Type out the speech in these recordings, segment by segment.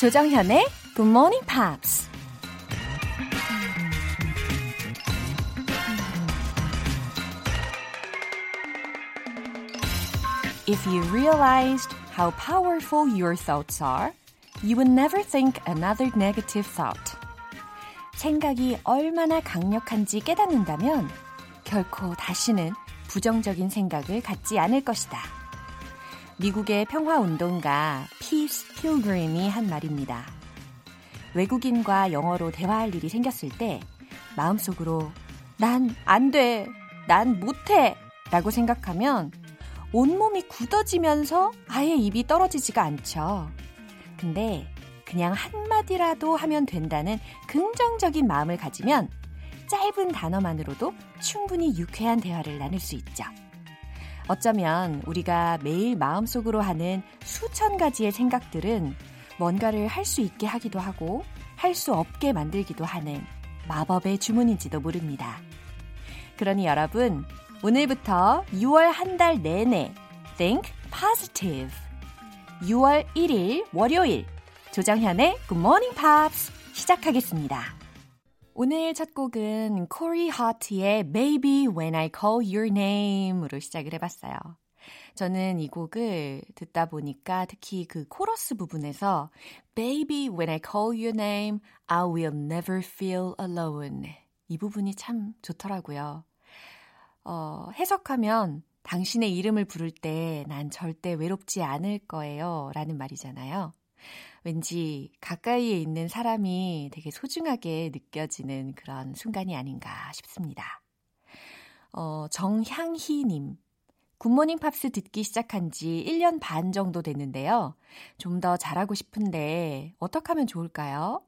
조정현의 Good Morning Pops. If you realized how powerful your thoughts are, you would never think another negative thought. 생각이 얼마나 강력한지 깨닫는다면 결코 다시는 부정적인 생각을 갖지 않을 것이다. 미국의 평화운동가 피스 필그림이 한 말입니다. 외국인과 영어로 대화할 일이 생겼을 때 마음속으로 난 안 돼, 난 못해 라고 생각하면 온몸이 굳어지면서 아예 입이 떨어지지가 않죠. 근데 그냥 한마디라도 하면 된다는 긍정적인 마음을 가지면 짧은 단어만으로도 충분히 유쾌한 대화를 나눌 수 있죠. 어쩌면 우리가 매일 마음속으로 하는 수천 가지의 생각들은 뭔가를 할 수 있게 하기도 하고 할 수 없게 만들기도 하는 마법의 주문인지도 모릅니다. 그러니 여러분, 오늘부터 6월 한 달 내내 Think Positive. 6월 1일 월요일 조정현의 Good Morning Pops 시작하겠습니다. 오늘 첫 곡은 코리 하트의 Baby When I Call Your Name으로 시작을 해봤어요. 저는 이 곡을 듣다 보니까 특히 그 코러스 부분에서 Baby When I Call Your Name, I Will Never Feel Alone 이 부분이 참 좋더라고요. 해석하면 당신의 이름을 부를 때 난 절대 외롭지 않을 거예요 라는 말이잖아요. 왠지 가까이에 있는 사람이 되게 소중하게 느껴지는 그런 순간이 아닌가 싶습니다. 정향희님, 굿모닝 팝스 듣기 시작한 지 1년 반 정도 됐는데요. 좀 더 잘하고 싶은데 어떻게 하면 좋을까요?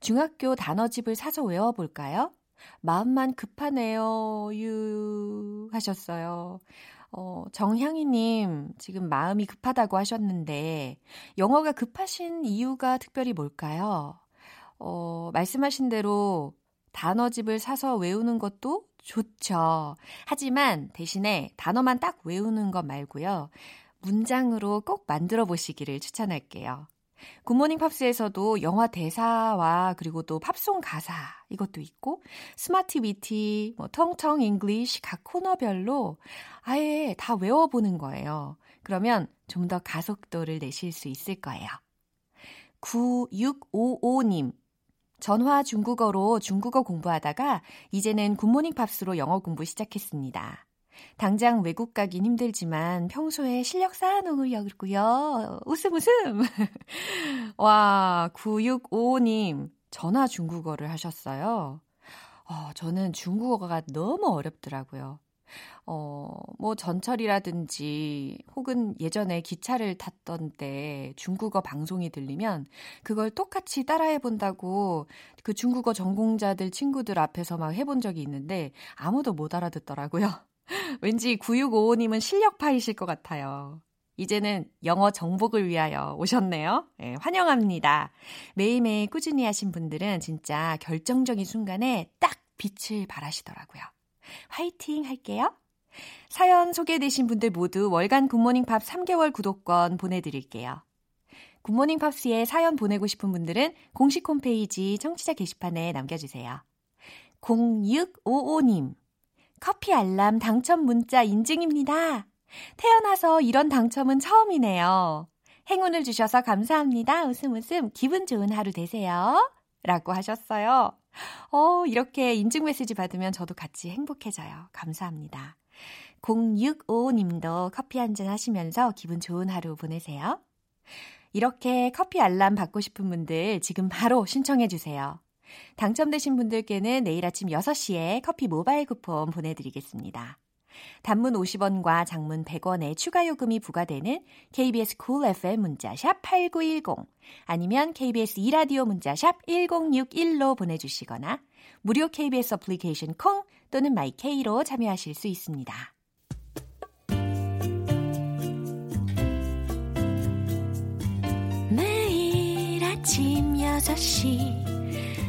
중학교 단어집을 사서 외워볼까요? 마음만 급하네요. 유 하셨어요. 정향이님, 지금 마음이 급하다고 하셨는데 영어가 급하신 이유가 특별히 뭘까요? 말씀하신 대로 단어집을 사서 외우는 것도 좋죠. 하지만 대신에 단어만 딱 외우는 것 말고요. 문장으로 꼭 만들어 보시기를 추천할게요. 굿모닝 팝스에서도 영화 대사와 그리고 또 팝송 가사 이것도 있고 스마트위티, 텅텅 잉글리시 각 코너별로 아예 다 외워보는 거예요. 그러면 좀 더 가속도를 내실 수 있을 거예요. 9655님, 전화 중국어로 중국어 공부하다가 이제는 굿모닝 팝스로 영어 공부 시작했습니다. 당장 외국 가긴 힘들지만 평소에 실력 쌓아놓으려고요. 웃음 웃음. 와, 9655님 전화 중국어를 하셨어요. 저는 중국어가 너무 어렵더라고요. 뭐 전철이라든지 혹은 예전에 기차를 탔던 때 중국어 방송이 들리면 그걸 똑같이 따라해본다고 그 중국어 전공자들 친구들 앞에서 막 해본 적이 있는데 아무도 못 알아듣더라고요. 왠지 9655님은 실력파이실 것 같아요. 이제는 영어 정복을 위하여 오셨네요. 네, 환영합니다. 매일매일 꾸준히 하신 분들은 진짜 결정적인 순간에 딱 빛을 발하시더라고요. 화이팅 할게요. 사연 소개되신 분들 모두 월간 굿모닝팝 3개월 구독권 보내드릴게요. 굿모닝팝스에 사연 보내고 싶은 분들은 공식 홈페이지 청취자 게시판에 남겨주세요. 0655님, 커피 알람 당첨 문자 인증입니다. 태어나서 이런 당첨은 처음이네요. 행운을 주셔서 감사합니다. 웃음 웃음. 기분 좋은 하루 되세요. 라고 하셨어요. 이렇게 인증 메시지 받으면 저도 같이 행복해져요. 감사합니다. 0655님도 커피 한잔 하시면서 기분 좋은 하루 보내세요. 이렇게 커피 알람 받고 싶은 분들 지금 바로 신청해 주세요. 당첨되신 분들께는 내일 아침 6시에 커피 모바일 쿠폰 보내드리겠습니다. 단문 50원과 장문 100원의 추가 요금이 부과되는 KBS Cool FM 문자샵 8910 아니면 KBS e라디오 문자샵 1061로 보내주시거나 무료 KBS 어플리케이션 콩 또는 마이K로 참여하실 수 있습니다. 매일 아침 6시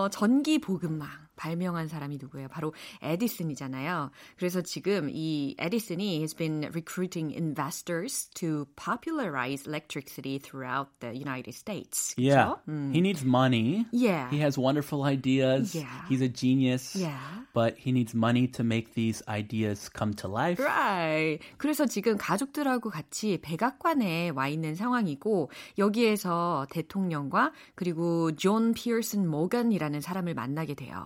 전기보급망. 발명한 사람이 누구예요? 바로 에디슨이잖아요. 그래서 지금 이 에디슨이 has been recruiting investors to popularize electricity throughout the United States. 그렇죠? Yeah. He needs money. Yeah. He has wonderful ideas. Yeah. He's a genius. Yeah. But he needs money to make these ideas come to life. Right. 그래서 지금 가족들하고 같이 백악관에 와 있는 상황이고 여기에서 대통령과 그리고 존 피어슨 모건이라는 사람을 만나게 돼요.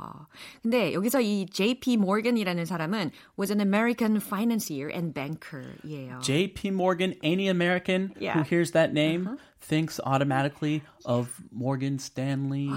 근데 여기서 이 J.P. Morgan이라는 사람은 was an American financier and banker예요. J.P. Morgan, any American who hears that name thinks automatically of Morgan Stanley,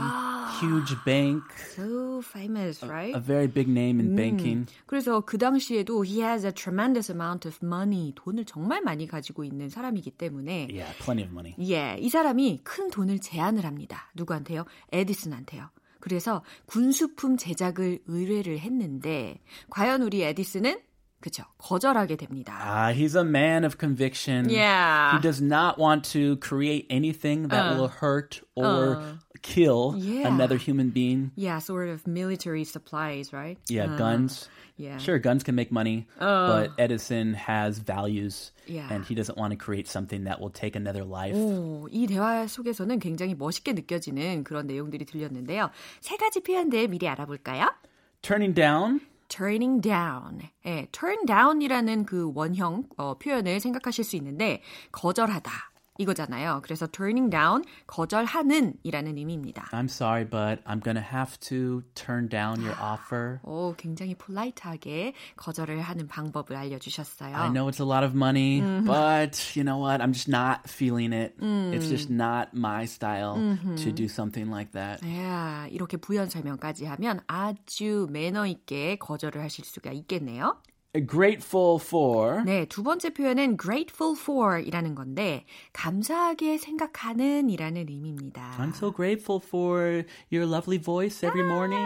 huge bank. So famous, right? A very big name in banking. 그래서 그 당시에도 he has a tremendous amount of money. 돈을 정말 많이 가지고 있는 사람이기 때문에 Yeah, plenty of money. Yeah, 이 사람이 큰 돈을 제안을 합니다. 누구한테요? 에디슨한테요. 그래서 군수품 제작을 의뢰를 했는데 과연 우리 에디슨은 그렇죠. 거절하게 됩니다. He's a man of conviction. Yeah. He does not want to create anything that will hurt or kill another human being. Yeah, sort of military supplies, right? Yeah, guns. Yeah. Sure, guns can make money, but Edison has values, and he doesn't want to create something that will take another life. 오, 이 대화 속에서는 굉장히 멋있게 느껴지는 그런 내용들이 들렸는데요. 세 가지 표현들 미리 알아볼까요? Turning down. Turning down. 예, turn down이라는 그 원형 표현을 생각하실 수 있는데 거절하다 이거잖아요. 그래서 turning down, 거절하는 이라는 의미입니다. I'm sorry, but I'm gonna have to turn down your offer. 오, 굉장히 폴라이트하게 거절을 하는 방법을 알려주셨어요. I know it's a lot of money, but you know what? I'm just not feeling it. It's just not my style to do something like that. Yeah, 이렇게 부연 설명까지 하면 아주 매너 있게 거절을 하실 수가 있겠네요. Grateful for. 네, 두 번째 표현은 grateful for 이라는 건데 감사하게 생각하는 이라는 의미입니다. I'm so grateful for your lovely voice every morning.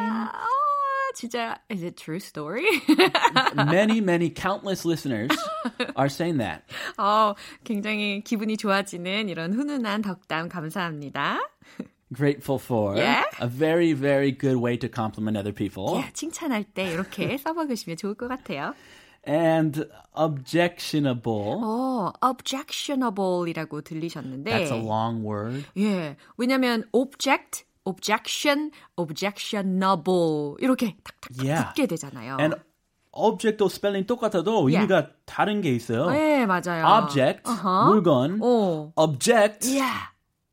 진짜, is it true story? Many, many countless listeners are saying that. 굉장히 기분이 좋아지는 이런 훈훈한 덕담 감사합니다. Grateful for. Yeah? A very, very good way to compliment other people. Yeah, 칭찬할 때 이렇게 써먹으시면 좋을 것 같아요. And objectionable. objectionable이라고 들리셨는데. That's a long word. 예, 왜냐면 object, objection, objectionable 이렇게 탁탁 붙게 되잖아요. And object도 스펠링 똑같아도 의미가 다른 게 있어요. 네, 맞아요. Object, 물건, object. Yeah.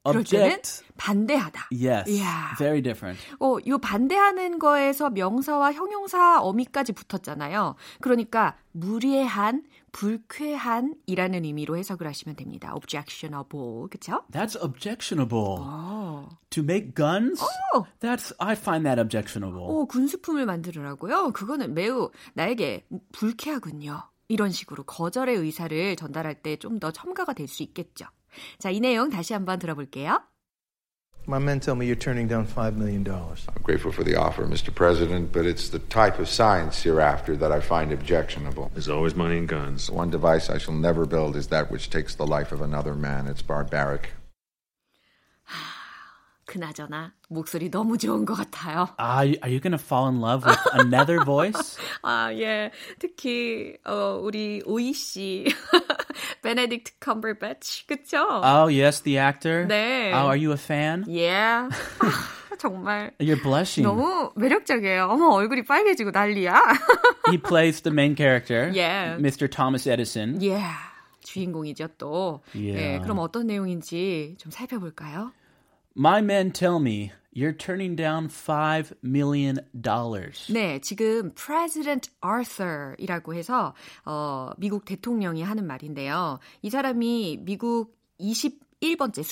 그럴 때는 반대하다. Yes, yeah. very different. 이 반대하는 거에서 명사와 형용사 어미까지 붙었잖아요. 그러니까 무례한, 불쾌한이라는 의미로 해석을 하시면 됩니다. Objectionable, 그렇죠? That's objectionable. To make guns? That's I find that objectionable. 군수품을 만들으라고요? 그거는 매우 나에게 불쾌하군요. 이런 식으로 거절의 의사를 전달할 때 좀 더 첨가가 될 수 있겠죠. 자, 이 내용 다시 한번 들어볼게요. My men tell me you're turning down $5 million. I'm grateful for the offer, Mr. President, but it's the type of science hereafter that I find objectionable. There's always money in guns. One device I shall never build is that which takes the life of another man. It's barbaric. 그나저나 목소리 너무 좋은 것 같아요. Are you gonna fall in love with another voice? 예. 특히 우리 오이 씨, Benedict Cumberbatch, 그렇죠? Oh yes, the actor. 네. Oh, are you a fan? Yeah. 정말. You're blushing. 너무 매력적이에요. 어머, 얼굴이 빨개지고 난리야. He plays the main character. Yeah. Mr. Thomas Edison. Yeah. 주인공이죠 또. Yeah. 예. 그럼 어떤 내용인지 좀 살펴볼까요? My men tell me you're turning down $5 million. 네, 지금 President Arthur이라고 해서 미국 대통령이 하는 말인데요. 이 사람이 미국 21번째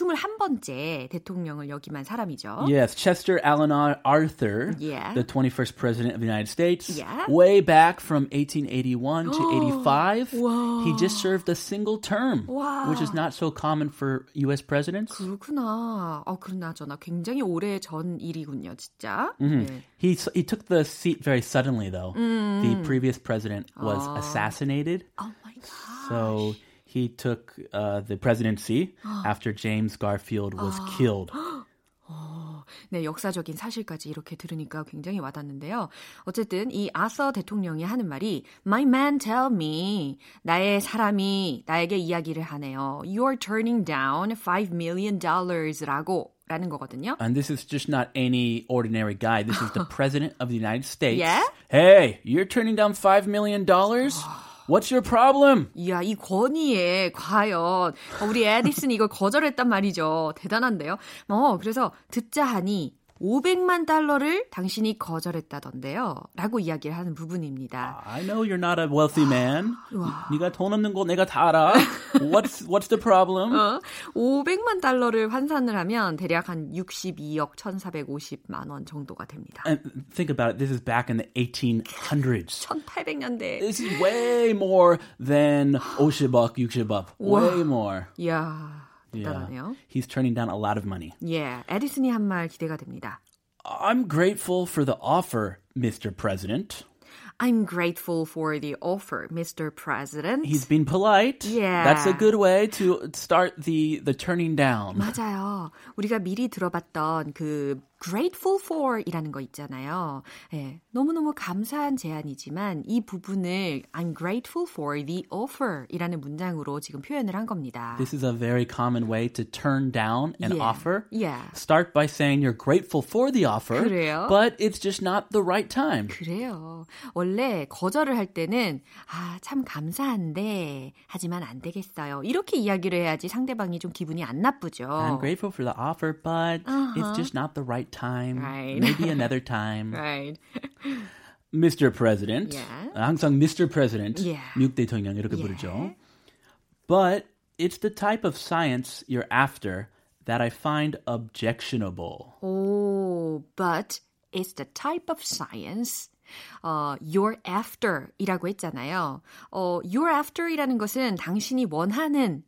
대통령을 역임한 사람이죠. Yes, Chester Alan Arthur, the 21st president of the United States, way back from 1881 to 85. Wow. He just served a single term, wow. which is not so common for U.S. presidents. 그렇구나. 그러나저나 굉장히 오래 전 일이군요, 진짜. Mm-hmm. 네. He took the seat very suddenly, though. The previous president was assassinated. Oh, my gosh. So... He took the presidency after James Garfield was killed. 네, 역사적인 사실까지 이렇게 들으니까 굉장히 와닿는데요. 어쨌든 이 아서 대통령이 하는 말이 My man tell me, 나의 사람이 나에게 이야기를 하네요. You're turning down $5 million 라는 거거든요. And this is just not any ordinary guy. This is the president of the United States. Yeah? Hey, you're turning down $5 million? What's your problem? 이야, 이 권위에 과연 우리 에디슨이 이걸 거절했단 말이죠. 대단한데요. 그래서 듣자 하니 $5,000,000를 당신이 거절했다던데요. 라고 이야기를 하는 부분입니다. I know you're not a wealthy man. 네가 돈 없는 거 내가 다 알아. What's the problem? $5,000,000를 환산을 하면 대략 한 62억 1,450만 원 정도가 됩니다. And think about it. This is back in the 1800s. 1800년대. This is way more than 50억, 60억. Way more. Yeah. Yeah. He's turning down a lot of money. Yeah, 에디슨이 한 말 기대가 됩니다. I'm grateful for the offer, Mr. President. I'm grateful for the offer, Mr. President. He's been polite. Yeah. That's a good way to start the turning down. 맞아요. 우리가 미리 들어봤던 그 grateful for 이라는 거 있잖아요. 예, 너무너무 감사한 제안이지만 이 부분을 I'm grateful for the offer 이라는 문장으로 지금 표현을 한 겁니다. This is a very common way to turn down an offer. Yeah. Start by saying you're grateful for the offer, 그래요? But it's just not the right time. 그래요. 원래 거절을 할 때는 아, 참 감사한데 하지만 안 되겠어요. 이렇게 이야기를 해야지 상대방이 좀 기분이 안 나쁘죠. I'm grateful for the offer, but it's just not the right time. Right. Maybe another time. Right. Mr. President. Yeah. 항상 Mr. President. Yeah. 미국 대통령 이렇게 부르죠. But it's the type of science you're after that I find objectionable. Oh, but it's the type of science you're after 이라고 했잖아요. You're after 이라는 것은 당신이 원하는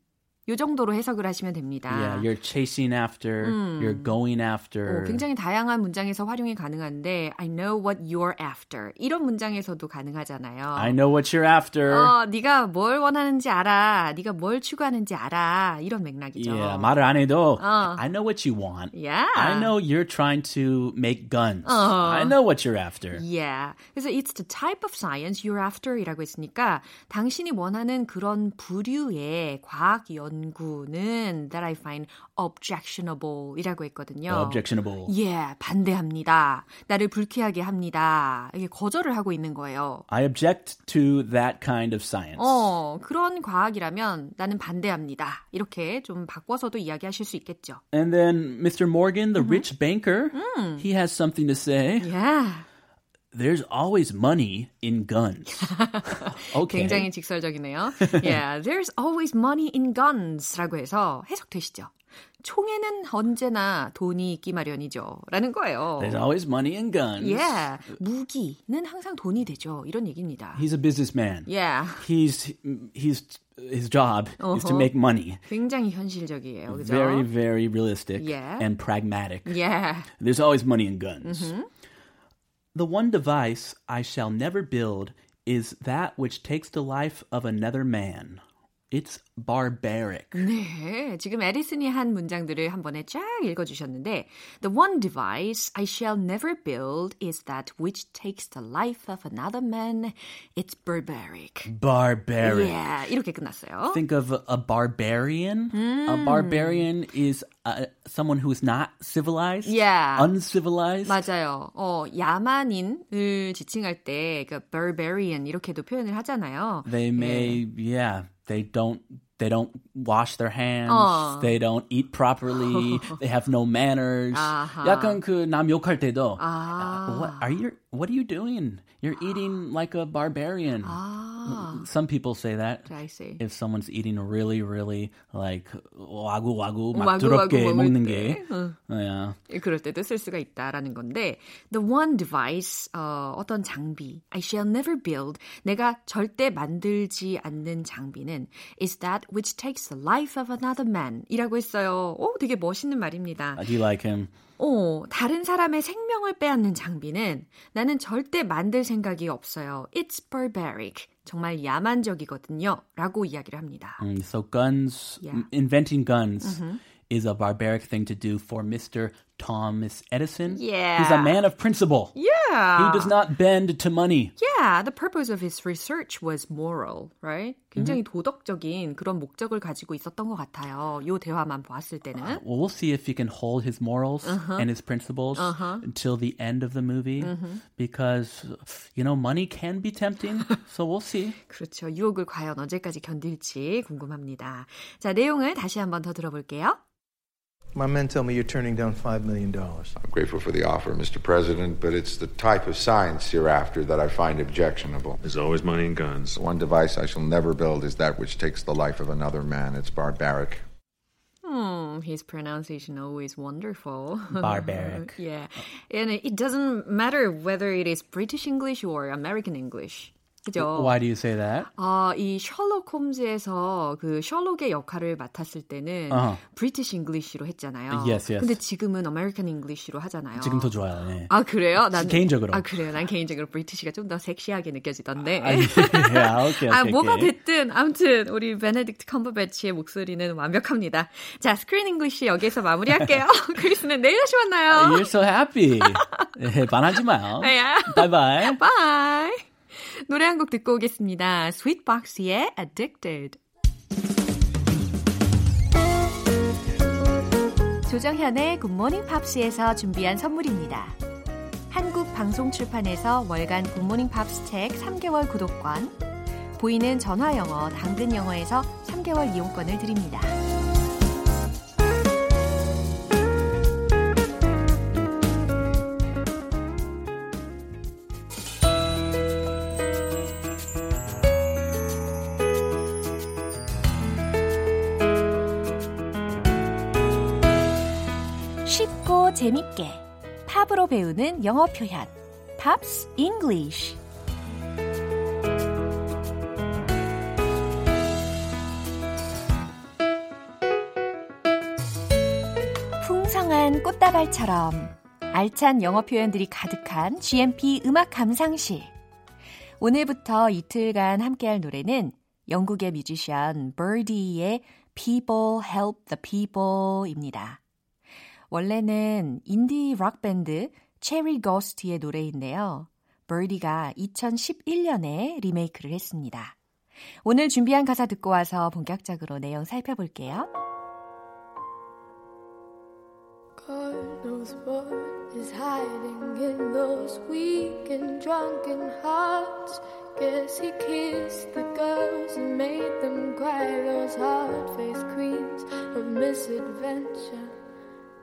요 정도로 해석을 하시면 됩니다. Yeah, you're chasing after, you're going after. 굉장히 다양한 문장에서 활용이 가능한데 I know what you're after. 이런 문장에서도 가능하잖아요. I know what you're after. 네가 뭘 원하는지 알아. 네가 뭘 추구하는지 알아. 이런 맥락이죠. Yeah, 말을 안 해도 I know what you want. Yeah. I know you're trying to make guns. I know what you're after. Yeah. 그래서 it's the type of science you're after이라고 했으니까 당신이 원하는 그런 부류의 과학 연 연구는 that I find objectionable이라고 했거든요. Objectionable. Yeah, 반대합니다. 나를 불쾌하게 합니다. 이게 거절을 하고 있는 거예요. I object to that kind of science. 그런 과학이라면 나는 반대합니다. 이렇게 좀 바꿔서도 이야기하실 수 있겠죠. And then Mr. Morgan, the rich banker, he has something to say. Yeah. There's always money in guns. Okay. 굉장히 직설적이네요. Yeah, there's always money in guns라고 해서 해석되시죠? 총에는 언제나 돈이 있기 마련이죠. 라는 거예요. There's always money in guns. Yeah, 무기는 항상 돈이 되죠. 이런 얘기입니다. He's a businessman. Yeah. His job is to make money. 굉장히 현실적이에요. 그죠? Very, very realistic and pragmatic. Yeah. There's always money in guns. The one device I shall never build is that which takes the life of another man. It's barbaric. 네, 지금 에리슨이 한 문장들을 한 번에 쫙 읽어주셨는데 The one device I shall never build is that which takes the life of another man. It's barbaric. Barbaric. Yeah, 이렇게 끝났어요. Think of a barbarian. A barbarian is... someone who is not civilized, uncivilized. 맞아요. 야만인을 지칭할 때 그러니까 barbarian 이렇게도 표현을 하잖아요. They may, they don't wash their hands. They don't eat properly. They have no manners. Uh-huh. 약간 그 남 욕할 때도 what are you doing? You're eating like a barbarian. Some people say that. I see. If someone's eating really, really like 와구와구 막 더럽게 먹는 게, 그럴 때도 쓸 수가 있다라는 건데 the one device 어떤 장비 I shall never build 내가 절대 만들지 않는 장비는 is that which takes the life of another man이라고 했어요. 오, 되게 멋있는 말입니다. Do you like him? 다른 사람의 생명을 빼앗는 장비는 나는 절대 만들 생각이 없어요. It's barbaric. 정말 야만적이거든요. 라고 이야기를 합니다. So guns, inventing guns is a barbaric thing to do for Mr. Thomas Edison. Yeah. He's a man of principle. Yeah. He does not bend to money. Yeah, the purpose of his research was moral, right? 굉장히 도덕적인 그런 목적을 가지고 있었던 것 같아요. 요 대화만 보았을 때는. We'll see if he can hold his morals and his principles until the end of the movie because, you know, money can be tempting, so we'll see. 그렇죠. 유혹을 과연 언제까지 견딜지 궁금합니다. 자, 내용을 다시 한번 더 들어볼게요. My men tell me you're turning down $5 million. I'm grateful for the offer, Mr. President, but it's the type of science you're after that I find objectionable. There's always money in guns. The one device I shall never build is that which takes the life of another man. It's barbaric. His pronunciation always wonderful. Barbaric. Yeah. And it doesn't matter whether it is British English or American English. 그죠? Why do you say that? 이 셜록 홈즈에서 그 셜록의 역할을 맡았을 때는 British English로 했잖아요. Yes, yes. 근데 지금은 American English로 하잖아요. 지금 더 좋아요. 네. 아, 그래요? 난 개인적으로. 아, 그래요. 난 개인적으로 British가 좀 더 섹시하게 느껴지던데. 아, yeah, okay, okay, 아 뭐가 okay. 됐든 아무튼 우리 베네딕트 컴버배치의 목소리는 완벽합니다. 자, 스크린 잉글리시 여기서 마무리할게요. 크리스는 내일 다시 만나요. You're so happy. 반하지 마요. Bye bye. Bye. 노래 한 곡 듣고 오겠습니다. Sweetbox의 Addicted. 조정현의 굿모닝 팝스에서 준비한 선물입니다. 한국방송출판에서 월간 굿모닝 팝스 책 3개월 구독권, 보이는 전화영어 당근영어에서 3개월 이용권을 드립니다. 쉽고 재밌게 팝으로 배우는 영어 표현 팝스 잉글리쉬. 풍성한 꽃다발처럼 알찬 영어 표현들이 가득한 GMP 음악 감상실. 오늘부터 이틀간 함께할 노래는 영국의 뮤지션 Birdie의 People Help the People입니다. 원래는 인디 록 밴드 Cherry Ghost의 노래인데요. Birdie가 2011년에 리메이크를 했습니다. 오늘 준비한 가사 듣고 와서 본격적으로 내용 살펴볼게요. God knows what is hiding in those weak and drunken hearts. Guess he kissed the girls and made them cry. Those hard-faced queens of misadventure.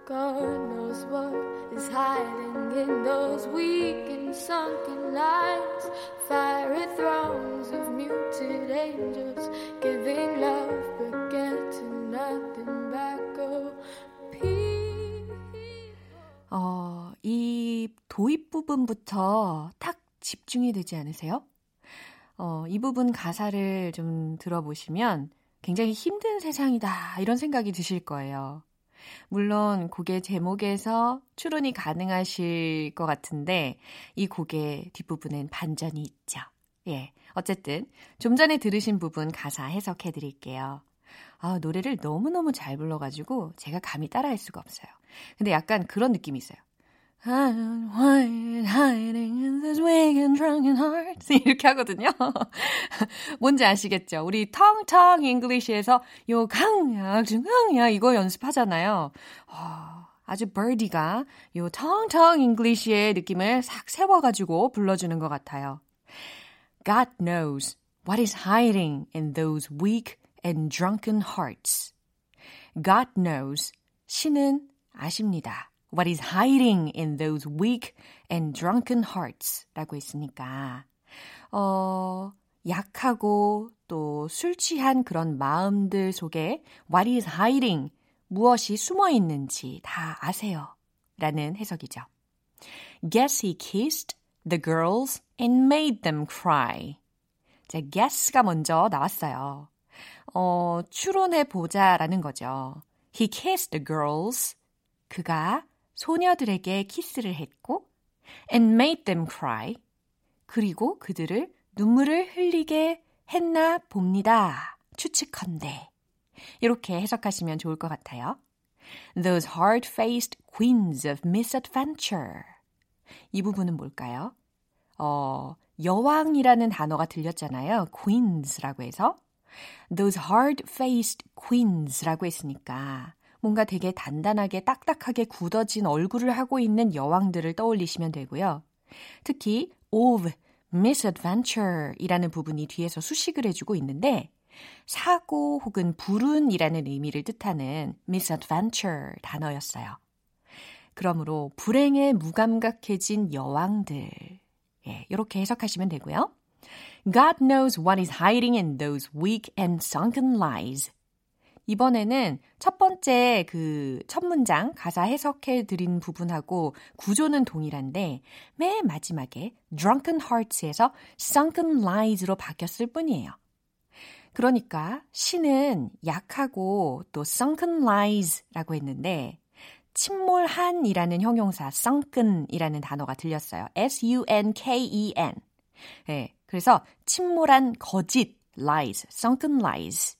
God knows what is hiding in those weak and sunken eyes. Fiery throngs of muted angels giving love but getting nothing back. Oh, peace. 이 도입 부분부터 딱 집중이 되지 않으세요? 이 부분 가사를 좀 들어보시면 굉장히 힘든 세상이다 이런 생각이 드실 거예요. 물론 곡의 제목에서 추론이 가능하실 것 같은데 이 곡의 뒷부분엔 반전이 있죠. 예, 어쨌든 좀 전에 들으신 부분 가사 해석해드릴게요. 아, 노래를 너무너무 잘 불러가지고 제가 감히 따라할 수가 없어요. 근데 약간 그런 느낌이 있어요. 이렇게 하거든요. 뭔지 아시겠죠? 우리 텅텅 잉글리시에서 요 강야 중강야 이거 연습하잖아요. 아주 Birdie가 요 텅텅 잉글리시의 느낌을 싹 세워가지고 불러주는 것 같아요. God knows what is hiding in those weak and drunken hearts. God knows, 신은 아십니다. What is hiding in those weak and drunken hearts? 라고 했으니까 약하고 또 술 취한 그런 마음들 속에 What is hiding? 무엇이 숨어 있는지 다 아세요. 라는 해석이죠. Guess he kissed the girls and made them cry. 자, guess가 먼저 나왔어요. 추론해보자라는 거죠. He kissed the girls. 그가 소녀들에게 키스를 했고 and made them cry. 그리고 그들을 눈물을 흘리게 했나 봅니다. 추측컨대. 이렇게 해석하시면 좋을 것 같아요. Those hard-faced queens of misadventure. 이 부분은 뭘까요? 여왕이라는 단어가 들렸잖아요. queens라고 해서. Those hard-faced queens라고 했으니까 뭔가 되게 단단하게 딱딱하게 굳어진 얼굴을 하고 있는 여왕들을 떠올리시면 되고요. 특히 of misadventure이라는 부분이 뒤에서 수식을 해주고 있는데 사고 혹은 불운이라는 의미를 뜻하는 misadventure 단어였어요. 그러므로 불행에 무감각해진 여왕들 예, 이렇게 해석하시면 되고요. God knows what is hiding in those weak and sunken lies. 이번에는 첫 번째 그 첫 문장 가사 해석해 드린 부분하고 구조는 동일한데 맨 마지막에 drunken hearts에서 sunken lies로 바뀌었을 뿐이에요. 그러니까 시는 약하고 또 sunken lies라고 했는데 침몰한이라는 형용사 sunken이라는 단어가 들렸어요. S-U-N-K-E-N. 네, 그래서 침몰한 거짓 lies, sunken lies.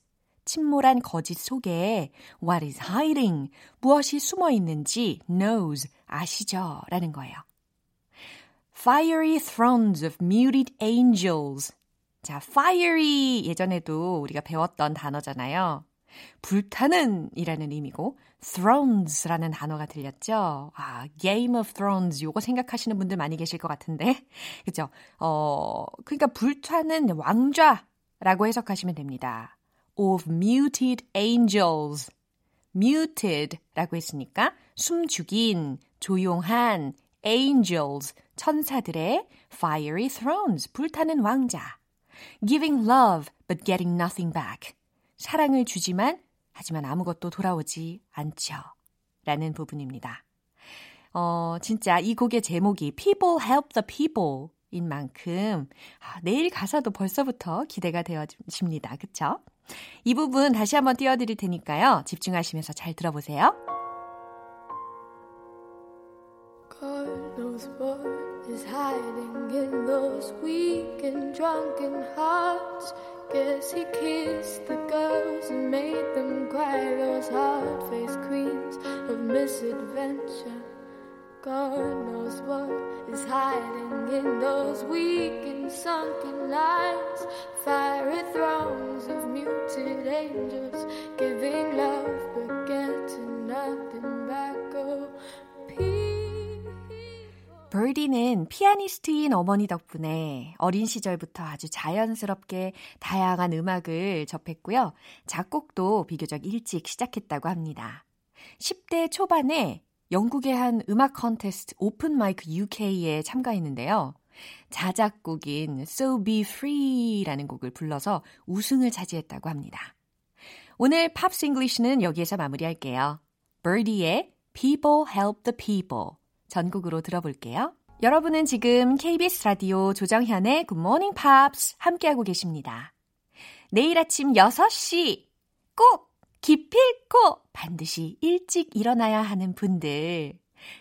침몰한 거짓 속에 what is hiding, 무엇이 숨어 있는지 knows, 아시죠? 라는 거예요. Fiery thrones of muted angels. 자, fiery 예전에도 우리가 배웠던 단어잖아요. 불타는 이라는 의미고 thrones라는 단어가 들렸죠. 아, Game of Thrones 요거 생각하시는 분들 많이 계실 것 같은데 그죠? 그러니까 불타는 왕좌라고 해석하시면 됩니다. Of muted angels. Muted라고 했으니까 숨죽인, 조용한 angels, 천사들의 fiery thrones, 불타는 왕좌. Giving love but getting nothing back. 사랑을 주지만 하지만 아무것도 돌아오지 않죠. 라는 부분입니다. 진짜 이 곡의 제목이 People Help the People 인 만큼 아, 내일 가사도 벌써부터 기대가 되어집니다. 그쵸? 이 부분 다시 한번 띄워드릴 테니까요. 집중하시면서 잘 들어보세요. God knows what is hiding in those weak and drunken hearts. Guess he kissed the girls and made them cry. Those hard-faced queens of misadventure. God knows what is hiding in those weak and sunken lines. Fiery thrones of muted angels, giving love but getting nothing back. Oh, Birdie는 피아니스트인 어머니 덕분에 어린 시절부터 아주 자연스럽게 다양한 음악을 접했고요. 작곡도 비교적 일찍 시작했다고 합니다. 10대 초반에 영국의 한 음악 콘테스트 오픈 마이크 UK에 참가했는데요. 자작곡인 So Be Free라는 곡을 불러서 우승을 차지했다고 합니다. 오늘 팝스 잉글리시는 여기에서 마무리할게요. Birdie의 People Help the People. 전국으로 들어볼게요. 여러분은 지금 KBS 라디오 조정현의 굿모닝 팝스 함께하고 계십니다. 내일 아침 6시 꼭 기필코 반드시 일찍 일어나야 하는 분들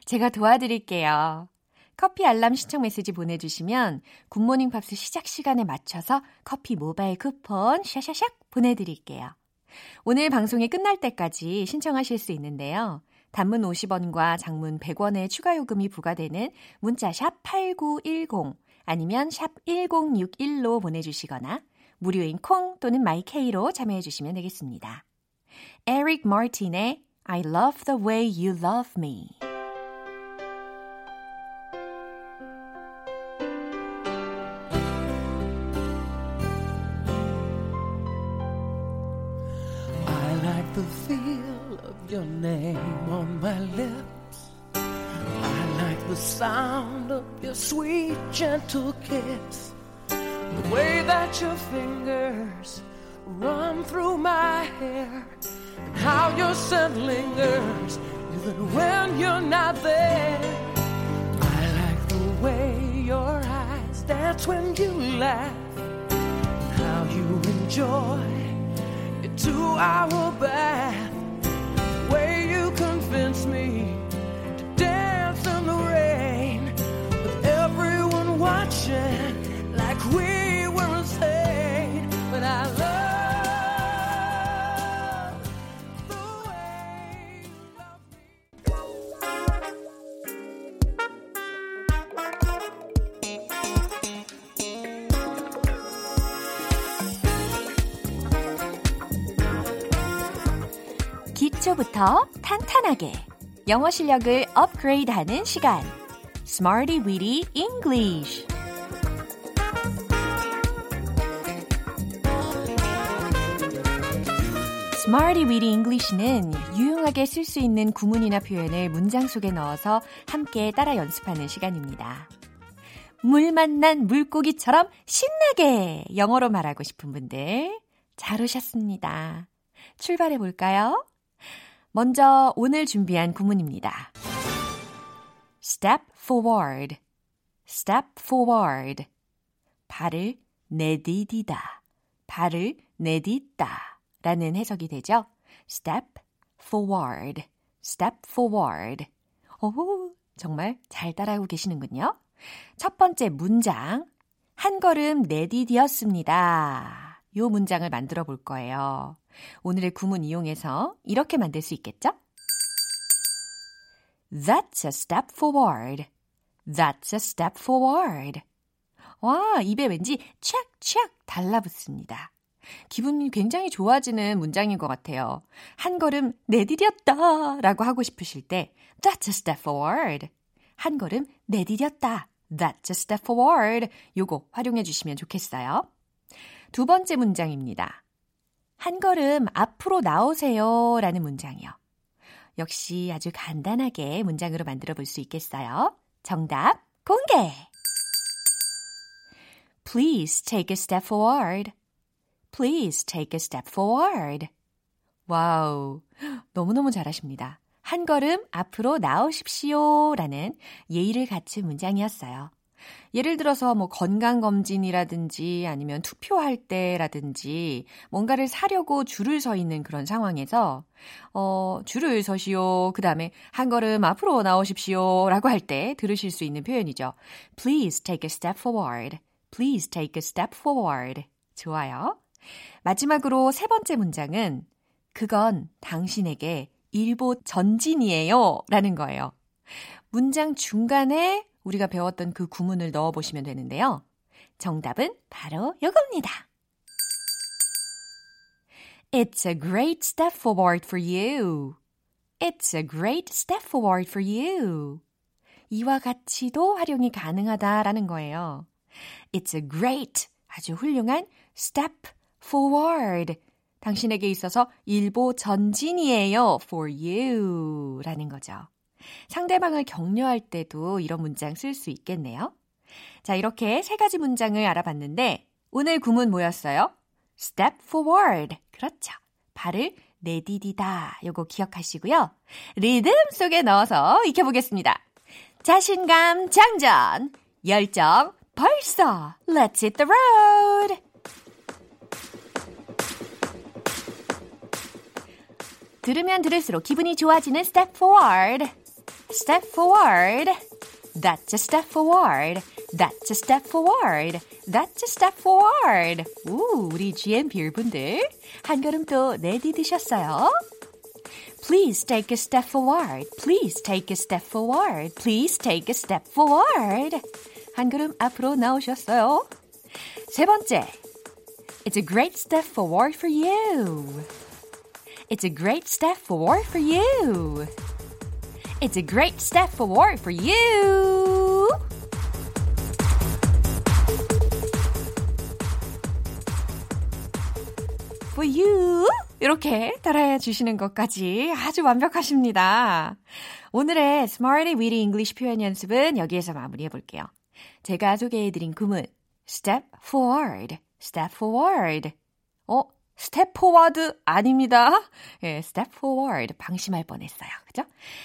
제가 도와드릴게요. 커피 알람 신청 메시지 보내주시면 굿모닝 팝스 시작 시간에 맞춰서 커피 모바일 쿠폰 샤샤샥 보내드릴게요. 오늘 방송이 끝날 때까지 신청하실 수 있는데요. 단문 50원과 장문 100원의 추가 요금이 부과되는 문자 샵 8910 아니면 샵 1061로 보내주시거나 무료인 콩 또는 마이케이로 참여해주시면 되겠습니다. Eric Martinez, I love the way you love me. I like the feel of your name on my lips. I like the sound of your sweet, gentle kiss. The way that your fingers run through my hair, and how your scent lingers even when you're not there. I like the way your eyes dance when you laugh, and how you enjoy your 2-hour bath. The way you convince me to dance in the rain with everyone watching like we were insane. But I love 부터 탄탄하게 영어 실력을 업그레이드하는 시간 Smarty Weedy English Smarty Weedy English는 유용하게 쓸 수 있는 구문이나 표현을 문장 속에 넣어서 함께 따라 연습하는 시간입니다. 물 만난 물고기처럼 신나게 영어로 말하고 싶은 분들 잘 오셨습니다. 출발해 볼까요? 먼저 오늘 준비한 구문입니다. Step forward, step forward. 발을 내디디다, 발을 내딛다 라는 해석이 되죠. Step forward, step forward. 오호, 정말 잘 따라하고 계시는군요. 첫 번째 문장, 한 걸음 내디디었습니다. 요 문장을 만들어 볼 거예요. 오늘의 구문 이용해서 이렇게 만들 수 있겠죠? That's a step forward. That's a step forward. 와, 입에 왠지 촥촥 달라붙습니다. 기분이 굉장히 좋아지는 문장인 것 같아요. 한 걸음 내디뎠다 라고 하고 싶으실 때 That's a step forward. 한 걸음 내디뎠다. That's a step forward. 요거 활용해 주시면 좋겠어요. 두 번째 문장입니다. 한 걸음 앞으로 나오세요 라는 문장이요. 역시 아주 간단하게 문장으로 만들어 볼 수 있겠어요. 정답 공개! Please take a step forward. Please take a step forward. 와우, 너무너무 잘하십니다. 한 걸음 앞으로 나오십시오 라는 예의를 갖춘 문장이었어요. 예를 들어서 뭐 건강검진이라든지 아니면 투표할 때라든지 뭔가를 사려고 줄을 서 있는 그런 상황에서 줄을 서시오, 그 다음에 한 걸음 앞으로 나오십시오 라고 할 때 들으실 수 있는 표현이죠. Please take a step forward. Please take a step forward. 좋아요. 마지막으로 세 번째 문장은 그건 당신에게 일보 전진이에요 라는 거예요. 문장 중간에 우리가 배웠던 그 구문을 넣어보시면 되는데요. 정답은 바로 이겁니다. It's a great step forward for you. It's a great step forward for you. 이와 같이도 활용이 가능하다라는 거예요. It's a great, 아주 훌륭한 step forward. 당신에게 있어서 일보 전진이에요 for you 라는 거죠. 상대방을 격려할 때도 이런 문장 쓸 수 있겠네요. 자, 이렇게 세 가지 문장을 알아봤는데 오늘 구문 뭐였어요? Step forward. 그렇죠. 발을 내디디다. 요거 기억하시고요. 리듬 속에 넣어서 익혀보겠습니다. 자신감 장전. 열정 벌써. Let's hit the road. 들으면 들을수록 기분이 좋아지는 Step Forward. Step Forward. That's a Step Forward. That's a Step Forward. That's a Step Forward. 오, 우리 GMPR 분들 한 걸음 또 내디디셨어요. Please take a step forward. Please take a step forward. Please take a step forward. 한 걸음 앞으로 나오셨어요. 세 번째. It's a great step forward for you. It's a great step forward for you. It's a great step forward for you. For you. 이렇게 따라해 주시는 것까지 아주 완벽하십니다. 오늘의 Smart and Witty English 표현 연습은 여기에서 마무리해 볼게요. 제가 소개해 드린 구문 Step forward. Step forward. 스텝 포워드 아닙니다. 예, 스텝 포워드 방심할 뻔했어요. 그죠?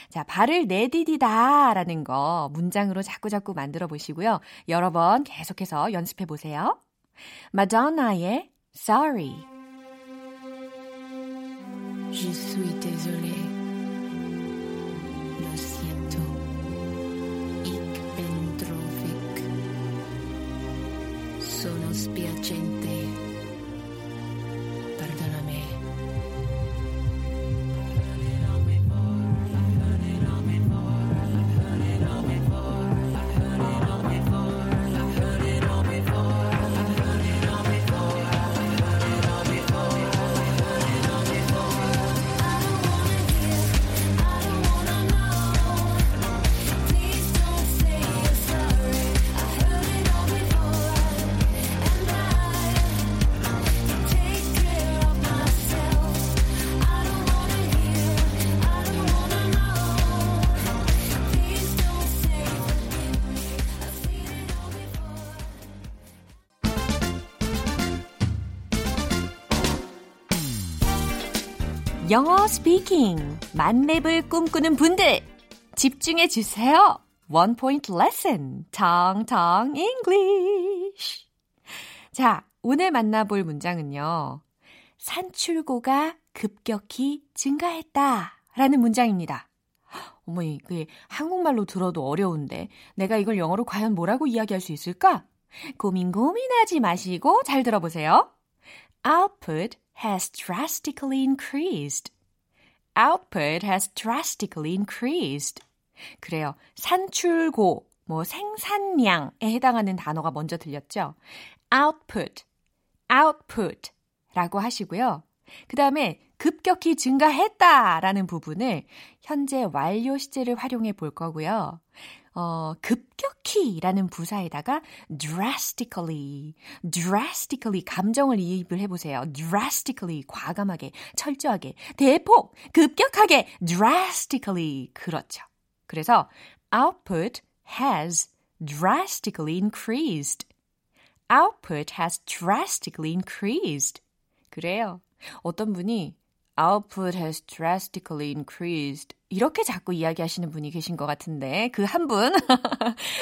자, 발을 내디디다 라는 거 문장으로 자꾸자꾸 만들어 보시고요. 여러 번 계속해서 연습해 보세요. 마돈나의 Sorry. Je suis désolée. Lo siento. Ik ben droevig. Sono spiacente. 영어 스피킹, 만렙을 꿈꾸는 분들 집중해 주세요. One point lesson, 텅텅 English. 자, 오늘 만나볼 문장은요. 산출고가 급격히 증가했다 라는 문장입니다. 어머, 이게 한국말로 들어도 어려운데 내가 이걸 영어로 과연 뭐라고 이야기할 수 있을까? 고민하지 마시고 잘 들어보세요. Output has drastically increased. Output has drastically increased. 그래요. 산출고, 뭐 생산량에 해당하는 단어가 먼저 들렸죠. Output, output라고 하시고요. 그 다음에 급격히 증가했다라는 부분을 현재 완료 시제를 활용해 볼 거고요. 급격히라는 부사에다가 drastically 감정을 이입을 해보세요. drastically, 과감하게, 철저하게, 대폭, 급격하게, drastically, 그렇죠. 그래서 output has drastically increased. Output has drastically increased. 그래요. 어떤 분이 output has drastically increased. 이렇게 자꾸 이야기하시는 분이 계신 것 같은데 그 한 분,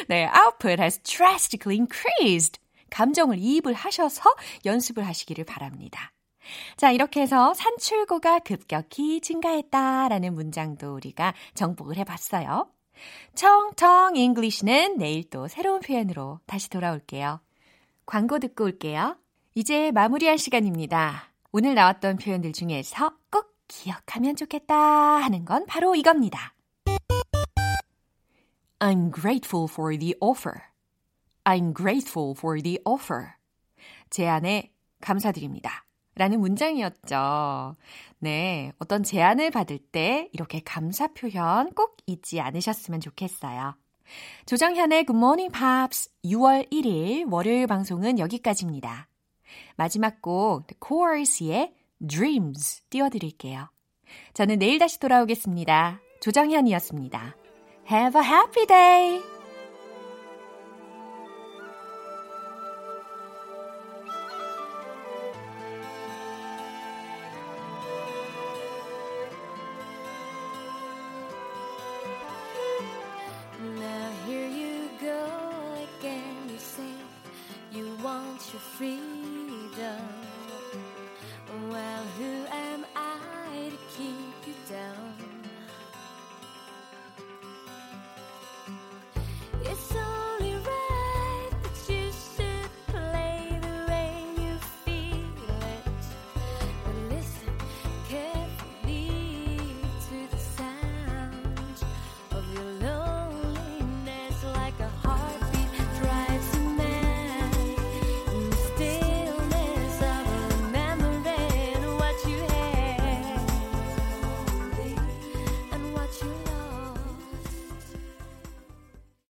네, output has drastically increased. 감정을 이입을 하셔서 연습을 하시기를 바랍니다. 자, 이렇게 해서 산출고가 급격히 증가했다라는 문장도 우리가 정복을 해봤어요. 청청 잉글리시는 내일 또 새로운 표현으로 다시 돌아올게요. 광고 듣고 올게요. 이제 마무리할 시간입니다. 오늘 나왔던 표현들 중에서 꼭 기억하면 좋겠다 하는 건 바로 이겁니다. I'm grateful for the offer. I'm grateful for the offer. 제안에 감사드립니다. 라는 문장이었죠. 네, 어떤 제안을 받을 때 이렇게 감사 표현 꼭 잊지 않으셨으면 좋겠어요. 조정현의 Good Morning Pops 6월 1일 월요일 방송은 여기까지입니다. 마지막 곡 The Chorus의 Dreams 띄워드릴게요. 저는 내일 다시 돌아오겠습니다. 조정현이었습니다. Have a happy day!